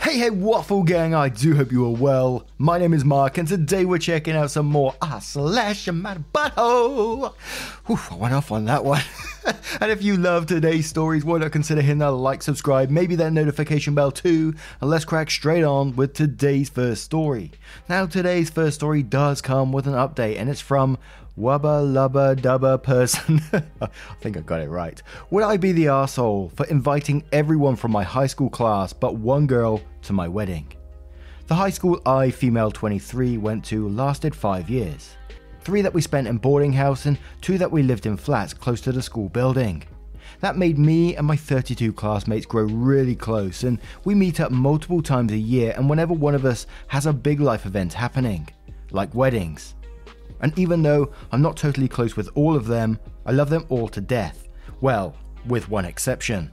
Hey, Waffle Gang, I do hope you are well. My name is Mark, and today we're checking out some more /a mad butthole. Oof, I went off on that one. And if you love today's stories, why not consider hitting that like, subscribe, maybe that notification bell too, and let's crack straight on with today's first story. Now, today's first story does come with an update, and it's from Wubba lubba dubba person. I think I got it right. Would I be the arsehole for inviting everyone from my high school class but one girl to my wedding? The high school I, female 23, went to lasted 5 years. 3 that we spent in boarding house and 2 that we lived in flats close to the school building. That made me and my 32 classmates grow really close, and we meet up multiple times a year and whenever one of us has a big life event happening, like weddings. And even though I'm not totally close with all of them, I love them all to death. Well, with one exception.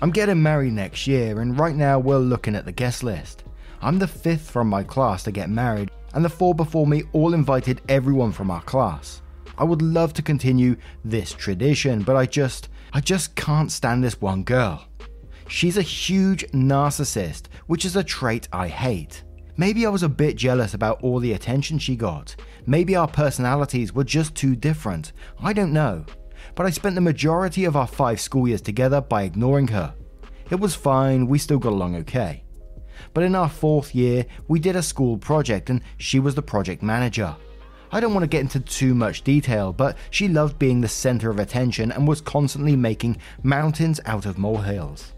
I'm getting married next year, and right now we're looking at the guest list. I'm the 5th from my class to get married, and the 4 before me all invited everyone from our class. I would love to continue this tradition, but I just can't stand this one girl. She's a huge narcissist, which is a trait I hate. Maybe I was a bit jealous about all the attention she got. Maybe our personalities were just too different. I don't know. But I spent the majority of our 5 school years together by ignoring her. It was fine, we still got along okay. But in our 4th year, we did a school project and she was the project manager. I don't want to get into too much detail, but she loved being the center of attention and was constantly making mountains out of molehills.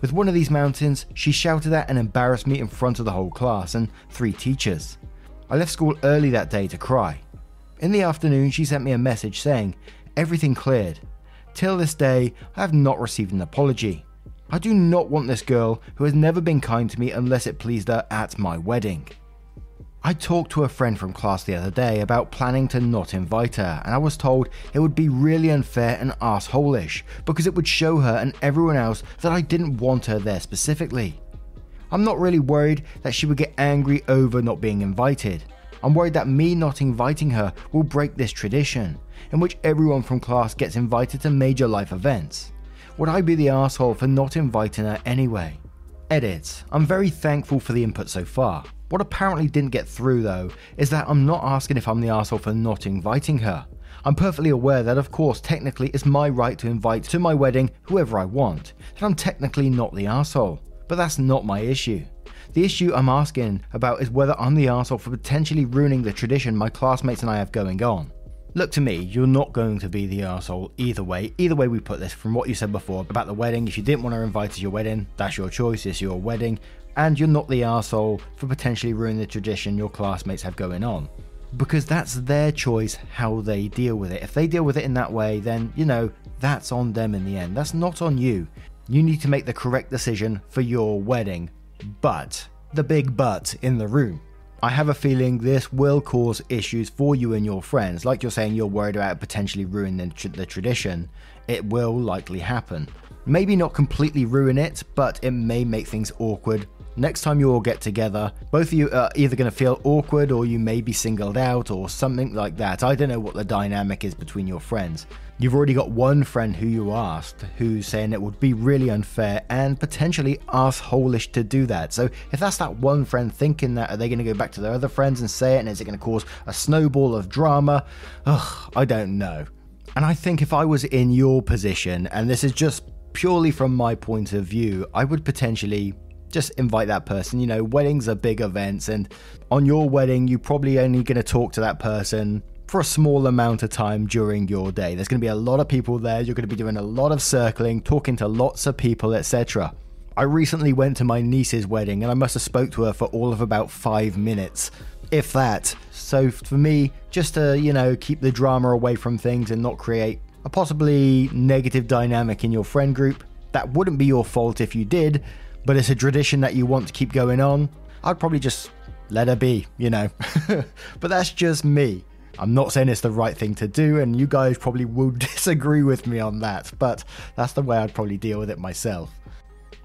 With one of these mountains, she shouted at and embarrassed me in front of the whole class and 3 teachers. I left school early that day to cry. In the afternoon, she sent me a message saying, "Everything cleared." Till this day, I have not received an apology. I do not want this girl who has never been kind to me unless it pleased her at my wedding. I talked to a friend from class the other day about planning to not invite her, and I was told it would be really unfair and arsehole-ish because it would show her and everyone else that I didn't want her there specifically. I'm not really worried that she would get angry over not being invited. I'm worried that me not inviting her will break this tradition, in which everyone from class gets invited to major life events. Would I be the asshole for not inviting her anyway? Edit. I'm very thankful for the input so far. What apparently didn't get through though is that I'm not asking if I'm the arsehole for not inviting her. I'm perfectly aware that of course technically it's my right to invite to my wedding whoever I want, and I'm technically not the arsehole, but that's not my issue. The issue I'm asking about is whether I'm the arsehole for potentially ruining the tradition my classmates and I have going on. Look, to me, you're not going to be the arsehole either way we put this, from what you said before about the wedding. If you didn't want to invite to your wedding, that's your choice, it's your wedding. And you're not the arsehole for potentially ruining the tradition your classmates have going on. Because that's their choice how they deal with it. If they deal with it in that way, then, that's on them in the end. That's not on you. You need to make the correct decision for your wedding. But, the big but in the room. I have a feeling this will cause issues for you and your friends. Like you're saying, you're worried about potentially ruining the tradition. It will likely happen. Maybe not completely ruin it, but it may make things awkward. Next time you all get together, both of you are either going to feel awkward or you may be singled out or something like that. I don't know what the dynamic is between your friends. You've already got one friend who you asked who's saying it would be really unfair and potentially arsehole-ish to do that. So if that's that one friend thinking that, are they going to go back to their other friends and say it, and is it going to cause a snowball of drama? Ugh, I don't know. And I think if I was in your position, and this is just purely from my point of view, I would potentially just invite that person. Weddings are big events, and on your wedding, you're probably only going to talk to that person for a small amount of time during your day. There's going to be a lot of people there. You're going to be doing a lot of circling, talking to lots of people, etc. I recently went to my niece's wedding, and I must have spoke to her for all of about 5 minutes. if that. So for me, just to, you know, keep the drama away from things and not create a possibly negative dynamic in your friend group. That wouldn't be your fault if you did, but it's a tradition that you want to keep going on. I'd probably just let her be, you know. But that's just me. I'm not saying it's the right thing to do, and you guys probably will disagree with me on that, but that's the way I'd probably deal with it myself.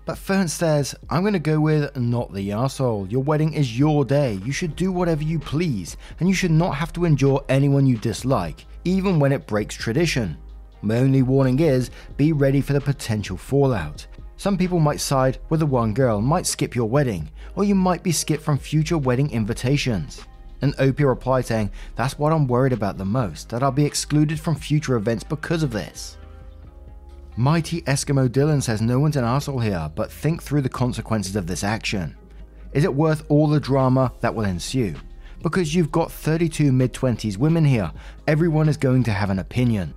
But Fern says, I'm going to go with not the arsehole. Your wedding is your day. You should do whatever you please, and you should not have to endure anyone you dislike, even when it breaks tradition. My only warning is, be ready for the potential fallout. Some people might side with the one girl, might skip your wedding, or you might be skipped from future wedding invitations. And Opie replied saying, that's what I'm worried about the most, that I'll be excluded from future events because of this. Mighty Eskimo Dylan says, no one's an arsehole here, but think through the consequences of this action. Is it worth all the drama that will ensue? Because you've got 32 mid-20s women here, everyone is going to have an opinion.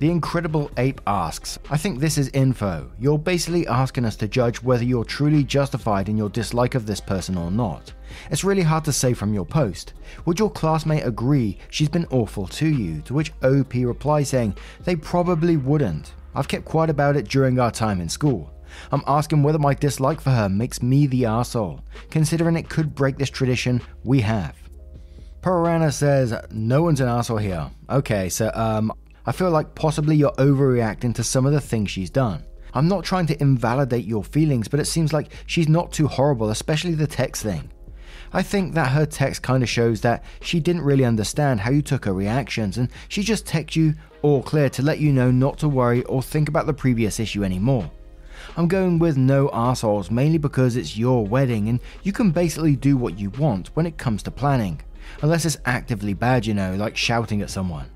The Incredible Ape asks, I think this is info. You're basically asking us to judge whether you're truly justified in your dislike of this person or not. It's really hard to say from your post. Would your classmate agree she's been awful to you? To which OP replies saying, they probably wouldn't. I've kept quiet about it during our time in school. I'm asking whether my dislike for her makes me the arsehole, considering it could break this tradition we have. Piranha says, no one's an arsehole here. Okay, so I feel like possibly you're overreacting to some of the things she's done. I'm not trying to invalidate your feelings, but it seems like she's not too horrible, especially the text thing. I think that her text kind of shows that she didn't really understand how you took her reactions, and she just texted you all clear to let you know not to worry or think about the previous issue anymore. I'm going with no arseholes mainly because it's your wedding and you can basically do what you want when it comes to planning, unless it's actively bad, you know, like shouting at someone.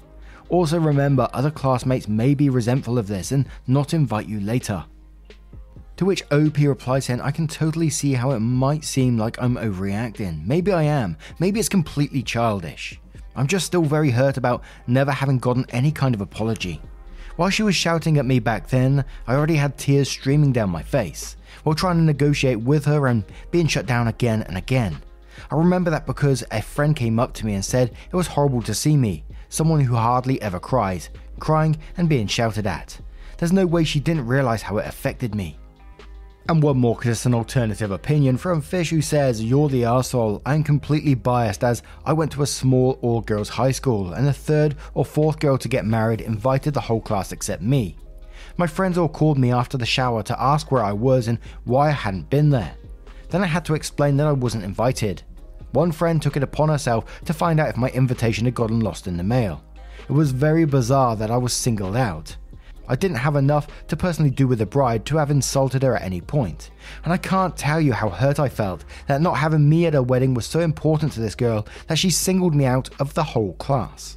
Also remember, other classmates may be resentful of this and not invite you later. To which OP replies saying, I can totally see how it might seem like I'm overreacting. Maybe I am. Maybe it's completely childish. I'm just still very hurt about never having gotten any kind of apology. While she was shouting at me back then, I already had tears streaming down my face while trying to negotiate with her and being shut down again and again. I remember that because a friend came up to me and said it was horrible to see me, someone who hardly ever cries, crying and being shouted at. There's no way she didn't realize how it affected me. And one more, because it's an alternative opinion, from Fish, who says, you're the arsehole. I'm completely biased as I went to a small all-girls high school and the third or fourth girl to get married invited the whole class except me. My friends all called me after the shower to ask where I was and why I hadn't been there. Then I had to explain that I wasn't invited. One friend took it upon herself to find out if my invitation had gotten lost in the mail. It was very bizarre that I was singled out. I didn't have enough to personally do with the bride to have insulted her at any point. And I can't tell you how hurt I felt that not having me at her wedding was so important to this girl that she singled me out of the whole class.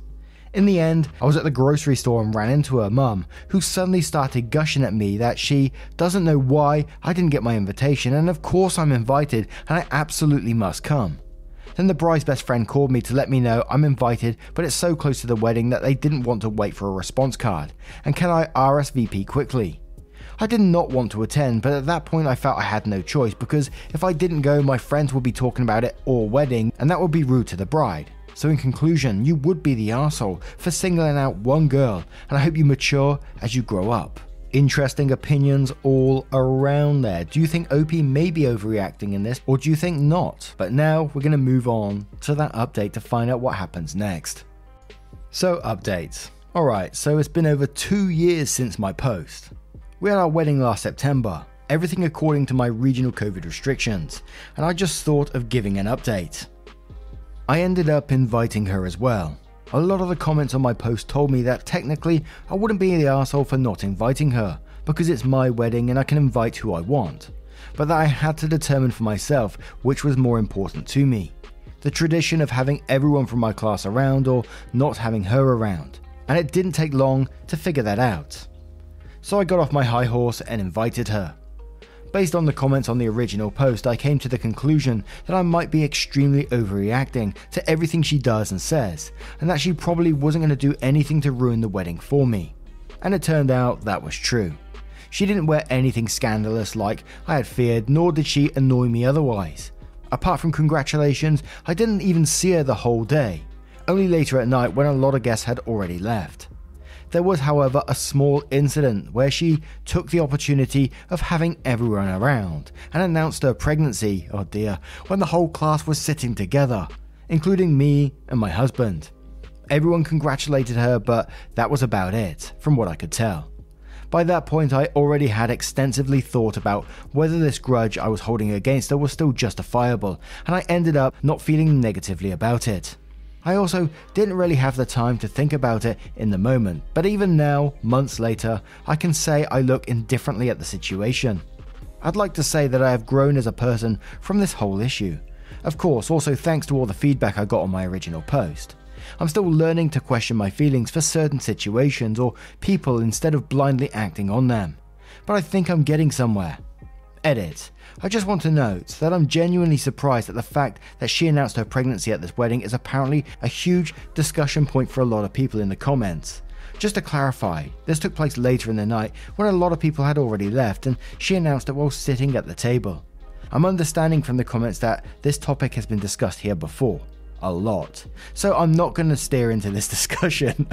In the end, I was at the grocery store and ran into her mum, who suddenly started gushing at me that she doesn't know why I didn't get my invitation, and of course I'm invited and I absolutely must come. Then the bride's best friend called me to let me know I'm invited, but it's so close to the wedding that they didn't want to wait for a response card, and can I RSVP quickly? I did not want to attend, but at that point I felt I had no choice, because if I didn't go, my friends would be talking about it all wedding, and that would be rude to the bride. So in conclusion, you would be the arsehole for singling out one girl, and I hope you mature as you grow up. Interesting opinions all around there. Do you think OP may be overreacting in this, or do you think not? But now we're going to move on to that update to find out what happens next. So updates. Alright, so it's been over 2 years since my post. We had our wedding last September, everything according to my regional COVID restrictions, and I just thought of giving an update. I ended up inviting her as well. A lot of the comments on my post told me that technically I wouldn't be the arsehole for not inviting her, because it's my wedding and I can invite who I want, but that I had to determine for myself which was more important to me. The tradition of having everyone from my class around or not having her around, and it didn't take long to figure that out. So I got off my high horse and invited her. Based on the comments on the original post, I came to the conclusion that I might be extremely overreacting to everything she does and says, and that she probably wasn't going to do anything to ruin the wedding for me. And it turned out that was true. She didn't wear anything scandalous like I had feared, nor did she annoy me otherwise. Apart from congratulations, I didn't even see her the whole day, only later at night when a lot of guests had already left. There was, however, a small incident where she took the opportunity of having everyone around and announced her pregnancy, oh dear, when the whole class was sitting together, including me and my husband. Everyone congratulated her, but that was about it, from what I could tell. By that point, I already had extensively thought about whether this grudge I was holding against her was still justifiable, and I ended up not feeling negatively about it. I also didn't really have the time to think about it in the moment, but even now, months later, I can say I look indifferently at the situation. I'd like to say that I have grown as a person from this whole issue. Of course, also thanks to all the feedback I got on my original post. I'm still learning to question my feelings for certain situations or people instead of blindly acting on them. But I think I'm getting somewhere. Edit. I just want to note that I'm genuinely surprised at the fact that she announced her pregnancy at this wedding is apparently a huge discussion point for a lot of people in the comments. Just to clarify, this took place later in the night when a lot of people had already left and she announced it while sitting at the table. I'm understanding from the comments that this topic has been discussed here before. A lot. So I'm not going to steer into this discussion.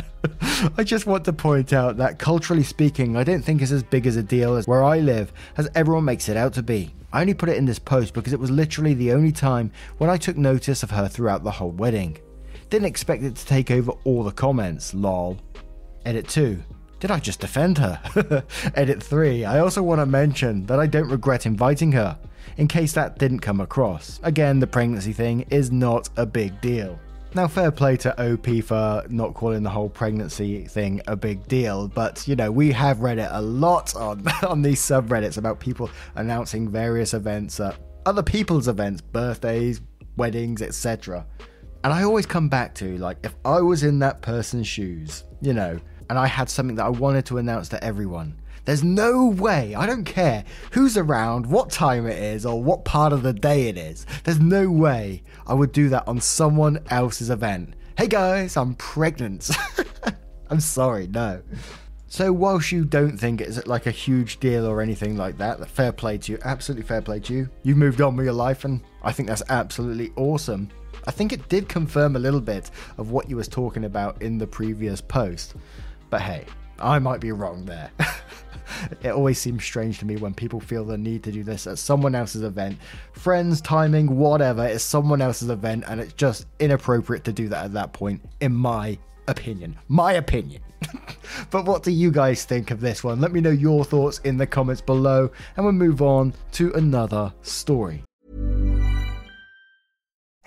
I just want to point out that culturally speaking, I don't think it's as big as a deal as where I live as everyone makes it out to be. I only put it in this post because it was literally the only time when I took notice of her throughout the whole wedding. Didn't expect it to take over all the comments, lol. Edit 2. Did I just defend her? Edit 3. I also want to mention that I don't regret inviting her, in case that didn't come across. Again, the pregnancy thing is not a big deal. Now, fair play to OP for not calling the whole pregnancy thing a big deal, but, you know, we have read it a lot on these subreddits about people announcing various events, other people's events, birthdays, weddings, etc. And I always come back to, like, if I was in that person's shoes, you know, and I had something that I wanted to announce to everyone, there's no way, I don't care who's around, what time it is, or what part of the day it is. There's no way I would do that on someone else's event. Hey guys, I'm pregnant. I'm sorry, no. So whilst you don't think it's like a huge deal or anything like that, fair play to you, absolutely fair play to you. You've moved on with your life and I think that's absolutely awesome. I think it did confirm a little bit of what you was talking about in the previous post. But hey, I might be wrong there. It always seems strange to me when people feel the need to do this at someone else's event. Friends, timing, whatever, it's someone else's event and it's just inappropriate to do that at that point, in my opinion. My opinion. But what do you guys think of this one? Let me know your thoughts in the comments below and we'll move on to another story.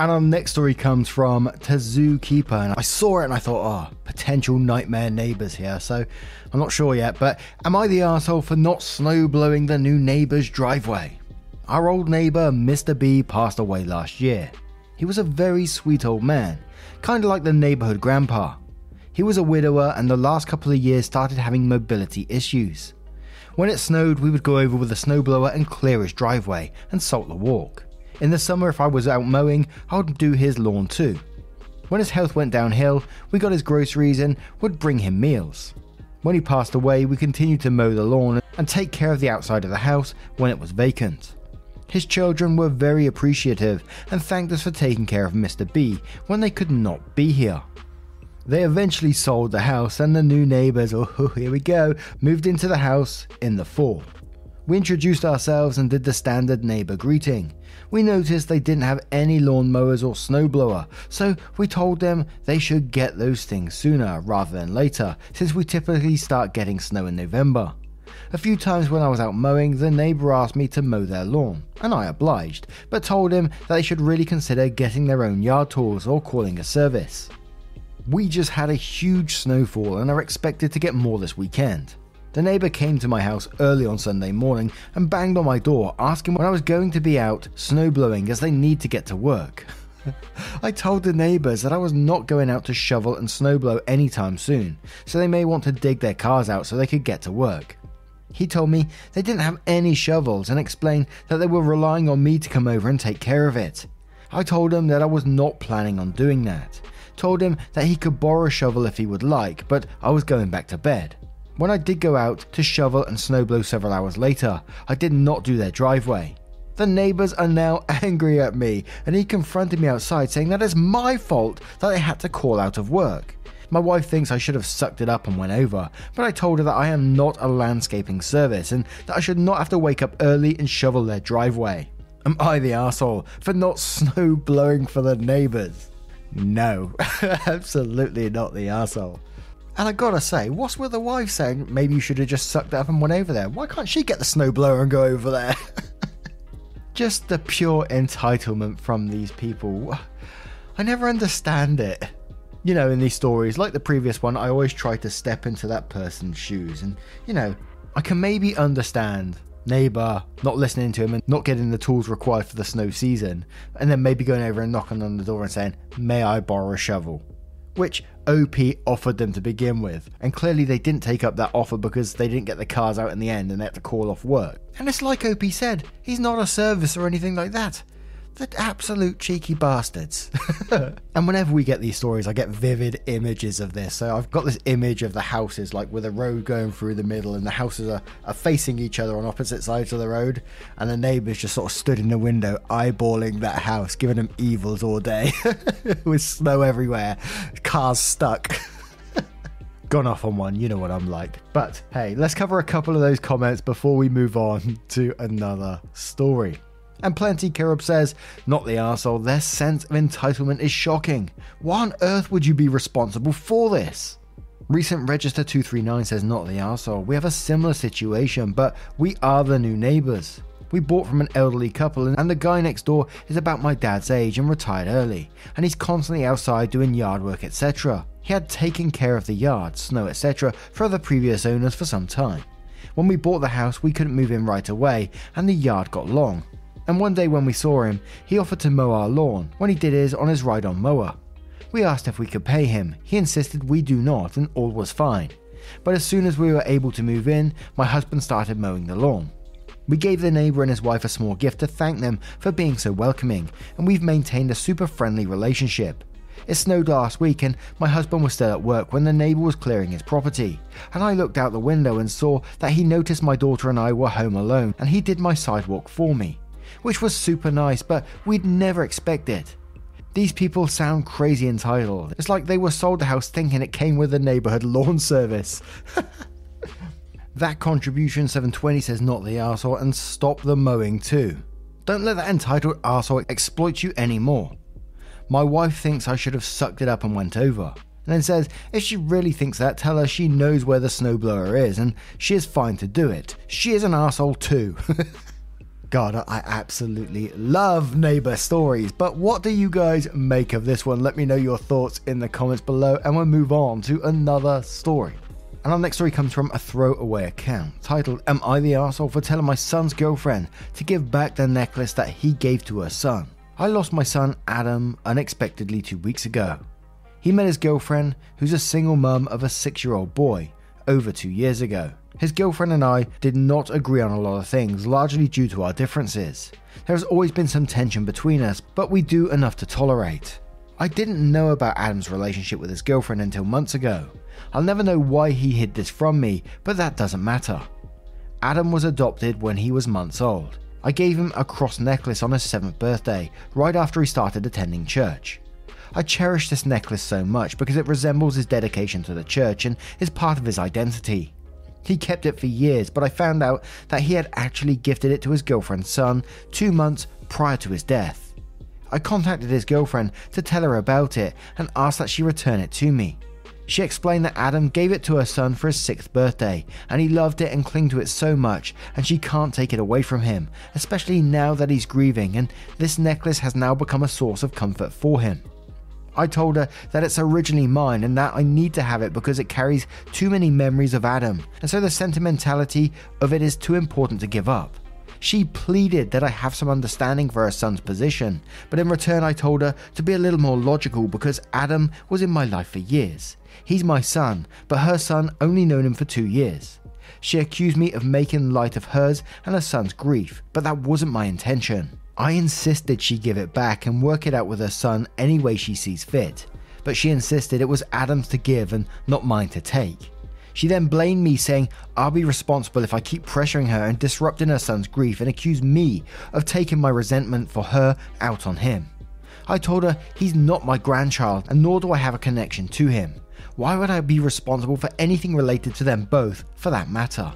And our next story comes from Tazookeeper, and I saw it and I thought, oh, potential nightmare neighbours here, so I'm not sure yet, but am I the arsehole for not snowblowing the new neighbour's driveway? Our old neighbour, Mr. B, passed away last year. He was a very sweet old man, kind of like the neighbourhood grandpa. He was a widower and the last couple of years started having mobility issues. When it snowed, we would go over with a snowblower and clear his driveway and salt the walk. In the summer, if I was out mowing, I would do his lawn too. When his health went downhill, we got his groceries and would bring him meals. When he passed away, we continued to mow the lawn and take care of the outside of the house when it was vacant. His children were very appreciative and thanked us for taking care of Mr. B when they could not be here. They eventually sold the house and the new neighbours, moved into the house in the fall. We introduced ourselves and did the standard neighbour greeting. We noticed they didn't have any lawnmowers or snowblower, so we told them they should get those things sooner rather than later, since we typically start getting snow in November. A few times when I was out mowing, the neighbour asked me to mow their lawn, and I obliged, but told him that they should really consider getting their own yard tools or calling a service. We just had a huge snowfall and are expected to get more this weekend. The neighbour came to my house early on Sunday morning and banged on my door asking when I was going to be out snowblowing as they need to get to work. I told the neighbours that I was not going out to shovel and snowblow anytime soon, so they may want to dig their cars out so they could get to work. He told me they didn't have any shovels and explained that they were relying on me to come over and take care of it. I told him that I was not planning on doing that. Told him that he could borrow a shovel if he would like, but I was going back to bed. When I did go out to shovel and snowblow several hours later, I did not do their driveway. The neighbours are now angry at me, and he confronted me outside saying that it's my fault that they had to call out of work. My wife thinks I should have sucked it up and went over, but I told her that I am not a landscaping service and that I should not have to wake up early and shovel their driveway. Am I the asshole for not snow blowing for the neighbours? No, absolutely not the asshole. And I gotta say, what's with the wife saying, maybe you should have just sucked it up and went over there? Why can't she get the snowblower and go over there? Just the pure entitlement from these people. I never understand it. You know, in these stories, like the previous one, I always try to step into that person's shoes. And, you know, I can maybe understand neighbour not listening to him and not getting the tools required for the snow season. And then maybe going over and knocking on the door and saying, may I borrow a shovel? Which OP offered them to begin with. And clearly they didn't take up that offer because they didn't get the cars out in the end and they had to call off work. And it's like OP said, he's not a service or anything like that. The absolute cheeky bastards. And whenever we get these stories, I get vivid images of this. So I've got this image of the houses, like with a road going through the middle, and the houses are facing each other on opposite sides of the road, and the neighbours just sort of stood in the window eyeballing that house, giving them evils all day with snow everywhere, cars stuck. Gone off on one, you know what I'm like. But hey, let's cover a couple of those comments before we move on to another story. And Plenty Kirub says, not the arsehole, their sense of entitlement is shocking. Why on earth would you be responsible for this? Recent Register 239 says, not the arsehole, we have a similar situation, but we are the new neighbours. We bought from an elderly couple and the guy next door is about my dad's age and retired early, and he's constantly outside doing yard work, etc. He had taken care of the yard, snow, etc. for the previous owners for some time. When we bought the house, we couldn't move in right away and the yard got long. And one day when we saw him, he offered to mow our lawn when he did his on his ride-on mower. We asked if we could pay him, he insisted we do not and all was fine. But as soon as we were able to move in, my husband started mowing the lawn. We gave the neighbour and his wife a small gift to thank them for being so welcoming, and we've maintained a super friendly relationship. It snowed last week and my husband was still at work when the neighbour was clearing his property, and I looked out the window and saw that he noticed my daughter and I were home alone and he did my sidewalk for me, which was super nice, but we'd never expect it. These people sound crazy entitled. It's like they were sold the house thinking it came with the neighbourhood lawn service. That Contribution 720 says, not the arsehole, and stop the mowing too. Don't let that entitled arsehole exploit you anymore. My wife thinks I should have sucked it up and went over. And then says, if she really thinks that, tell her she knows where the snowblower is and she is fine to do it. She is an arsehole too. God, I absolutely love neighbour stories, but what do you guys make of this one? Let me know your thoughts in the comments below and we'll move on to another story. And our next story comes from a throwaway account titled, am I the arsehole for telling my son's girlfriend to give back the necklace that he gave to her son? I lost my son Adam unexpectedly 2 weeks ago. He met his girlfriend, who's a single mum of a 6-year-old boy, over 2 years ago. His girlfriend and I did not agree on a lot of things, largely due to our differences. There has always been some tension between us, but we do enough to tolerate. I didn't know about Adam's relationship with his girlfriend until months ago. I'll never know why he hid this from me, but that doesn't matter. Adam was adopted when he was months old. I gave him a cross necklace on his 7th birthday, right after he started attending church. I cherish this necklace so much because it resembles his dedication to the church and is part of his identity. He kept it for years, but I found out that he had actually gifted it to his girlfriend's son 2 months prior to his death. I contacted his girlfriend to tell her about it and asked that she return it to me. She explained that Adam gave it to her son for his 6th birthday, and he loved it and clung to it so much, and she can't take it away from him, especially now that he's grieving, and this necklace has now become a source of comfort for him. I told her that it's originally mine and that I need to have it because it carries too many memories of Adam, and so the sentimentality of it is too important to give up. She pleaded that I have some understanding for her son's position, but in return I told her to be a little more logical because Adam was in my life for years. He's my son, but her son only known him for 2 years. She accused me of making light of hers and her son's grief, but that wasn't my intention. I insisted she give it back and work it out with her son any way she sees fit, but she insisted it was Adam's to give and not mine to take. She then blamed me, saying I'll be responsible if I keep pressuring her and disrupting her son's grief, and accused me of taking my resentment for her out on him. I told her he's not my grandchild and nor do I have a connection to him. Why would I be responsible for anything related to them both for that matter?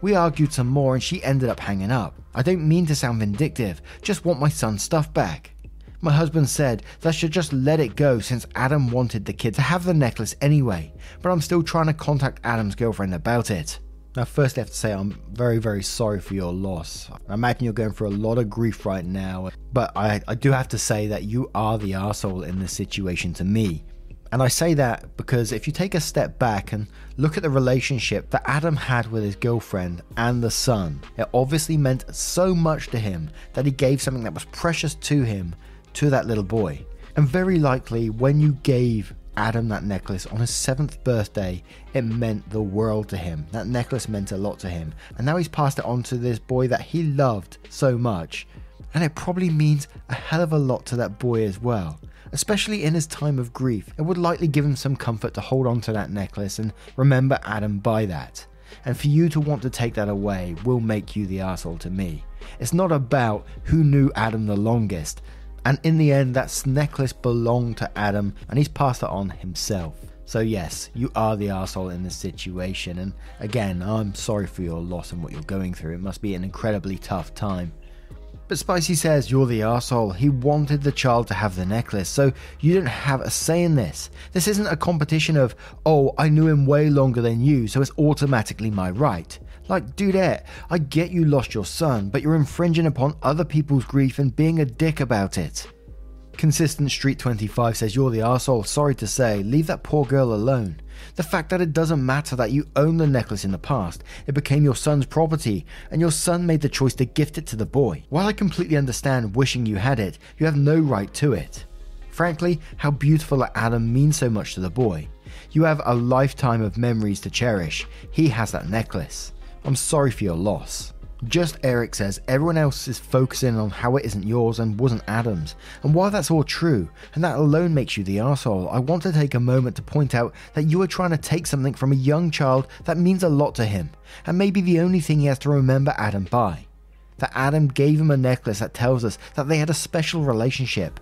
We argued some more and she ended up hanging up. I don't mean to sound vindictive, just want my son's stuff back. My husband said that I should just let it go since Adam wanted the kid to have the necklace anyway, but I'm still trying to contact Adam's girlfriend about it. Now firstly I have to say I'm very, very sorry for your loss. I imagine you're going through a lot of grief right now, but I do have to say that you are the arsehole in this situation to me. And I say that because if you take a step back and look at the relationship that Adam had with his girlfriend and the son, it obviously meant so much to him that he gave something that was precious to him to that little boy. And very likely when you gave Adam that necklace on his 7th birthday, it meant the world to him. That necklace meant a lot to him, and now he's passed it on to this boy that he loved so much, and it probably means a hell of a lot to that boy as well. Especially in his time of grief, it would likely give him some comfort to hold on to that necklace and remember Adam by that. And for you to want to take that away will make you the arsehole to me. It's not about who knew Adam the longest. And in the end, that necklace belonged to Adam and he's passed it on himself. So yes, you are the arsehole in this situation. And again, I'm sorry for your loss and what you're going through. It must be an incredibly tough time. But Spicy says you're the arsehole. He wanted the child to have the necklace, so you didn't have a say in this. This isn't a competition of, oh, I knew him way longer than you, so it's automatically my right. Like, dudette, I get you lost your son, but you're infringing upon other people's grief and being a dick about it. Consistent Street 25 says you're the arsehole, sorry to say, leave that poor girl alone. The fact that it doesn't matter that you owned the necklace in the past, it became your son's property and your son made the choice to gift it to the boy. While I completely understand wishing you had it, you have no right to it. Frankly, how beautiful that Adam means so much to the boy. You have a lifetime of memories to cherish. He has that necklace. I'm sorry for your loss. Just Eric says everyone else is focusing on how it isn't yours and wasn't Adam's, and while that's all true and that alone makes you the arsehole, I want to take a moment to point out that you are trying to take something from a young child that means a lot to him and maybe the only thing he has to remember Adam by. That Adam gave him a necklace that tells us that they had a special relationship.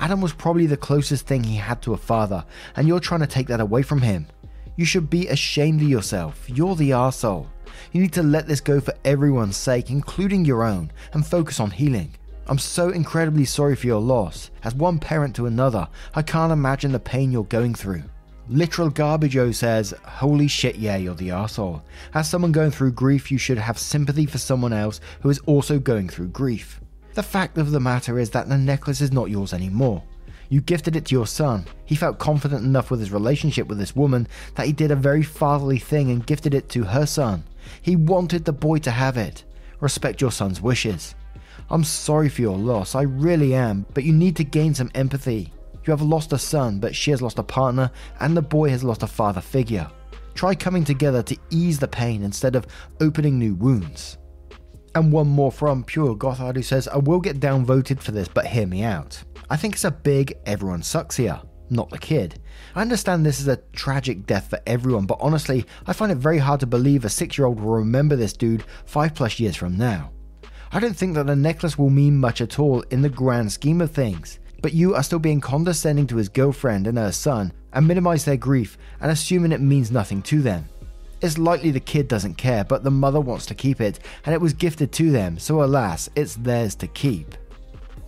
Adam was probably the closest thing he had to a father, and you're trying to take that away from him. You should be ashamed of yourself. You're the arsehole. You need to let this go for everyone's sake, including your own, and focus on healing. I'm so incredibly sorry for your loss. As one parent to another, I can't imagine the pain you're going through. Literal Garbage-O says, holy shit, yeah, you're the arsehole. As someone going through grief, you should have sympathy for someone else who is also going through grief. The fact of the matter is that the necklace is not yours anymore. You gifted it to your son. He felt confident enough with his relationship with this woman that he did a very fatherly thing and gifted it to her son. He wanted the boy to have it. Respect your son's wishes. I'm sorry for your loss, I really am, but you need to gain some empathy. You have lost a son, but she has lost a partner and the boy has lost a father figure. Try coming together to ease the pain instead of opening new wounds. And one more from Pure Gothard, who says, I will get downvoted for this, but hear me out. I think it's a big everyone sucks here, not the kid. I understand this is a tragic death for everyone, but honestly, I find it very hard to believe a 6-year-old will remember this dude 5+ years from now. I don't think that the necklace will mean much at all in the grand scheme of things, but you are still being condescending to his girlfriend and her son and minimize their grief and assuming it means nothing to them. It's likely the kid doesn't care, but the mother wants to keep it, and it was gifted to them, so alas, it's theirs to keep.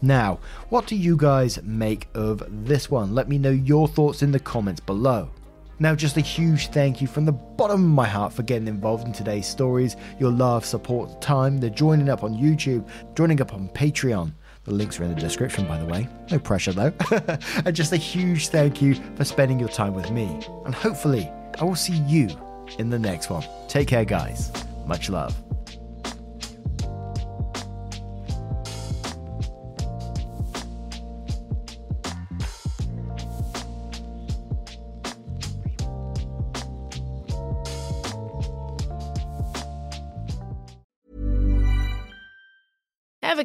Now, what do you guys make of this one? Let me know your thoughts in the comments below. Now, just a huge thank you from the bottom of my heart for getting involved in today's stories, your love, support, time, the joining up on YouTube, joining up on Patreon. The links are in the description, by the way. No pressure, though. And just a huge thank you for spending your time with me. And hopefully, I will see you in the next one. Take care, guys. Much love. Ever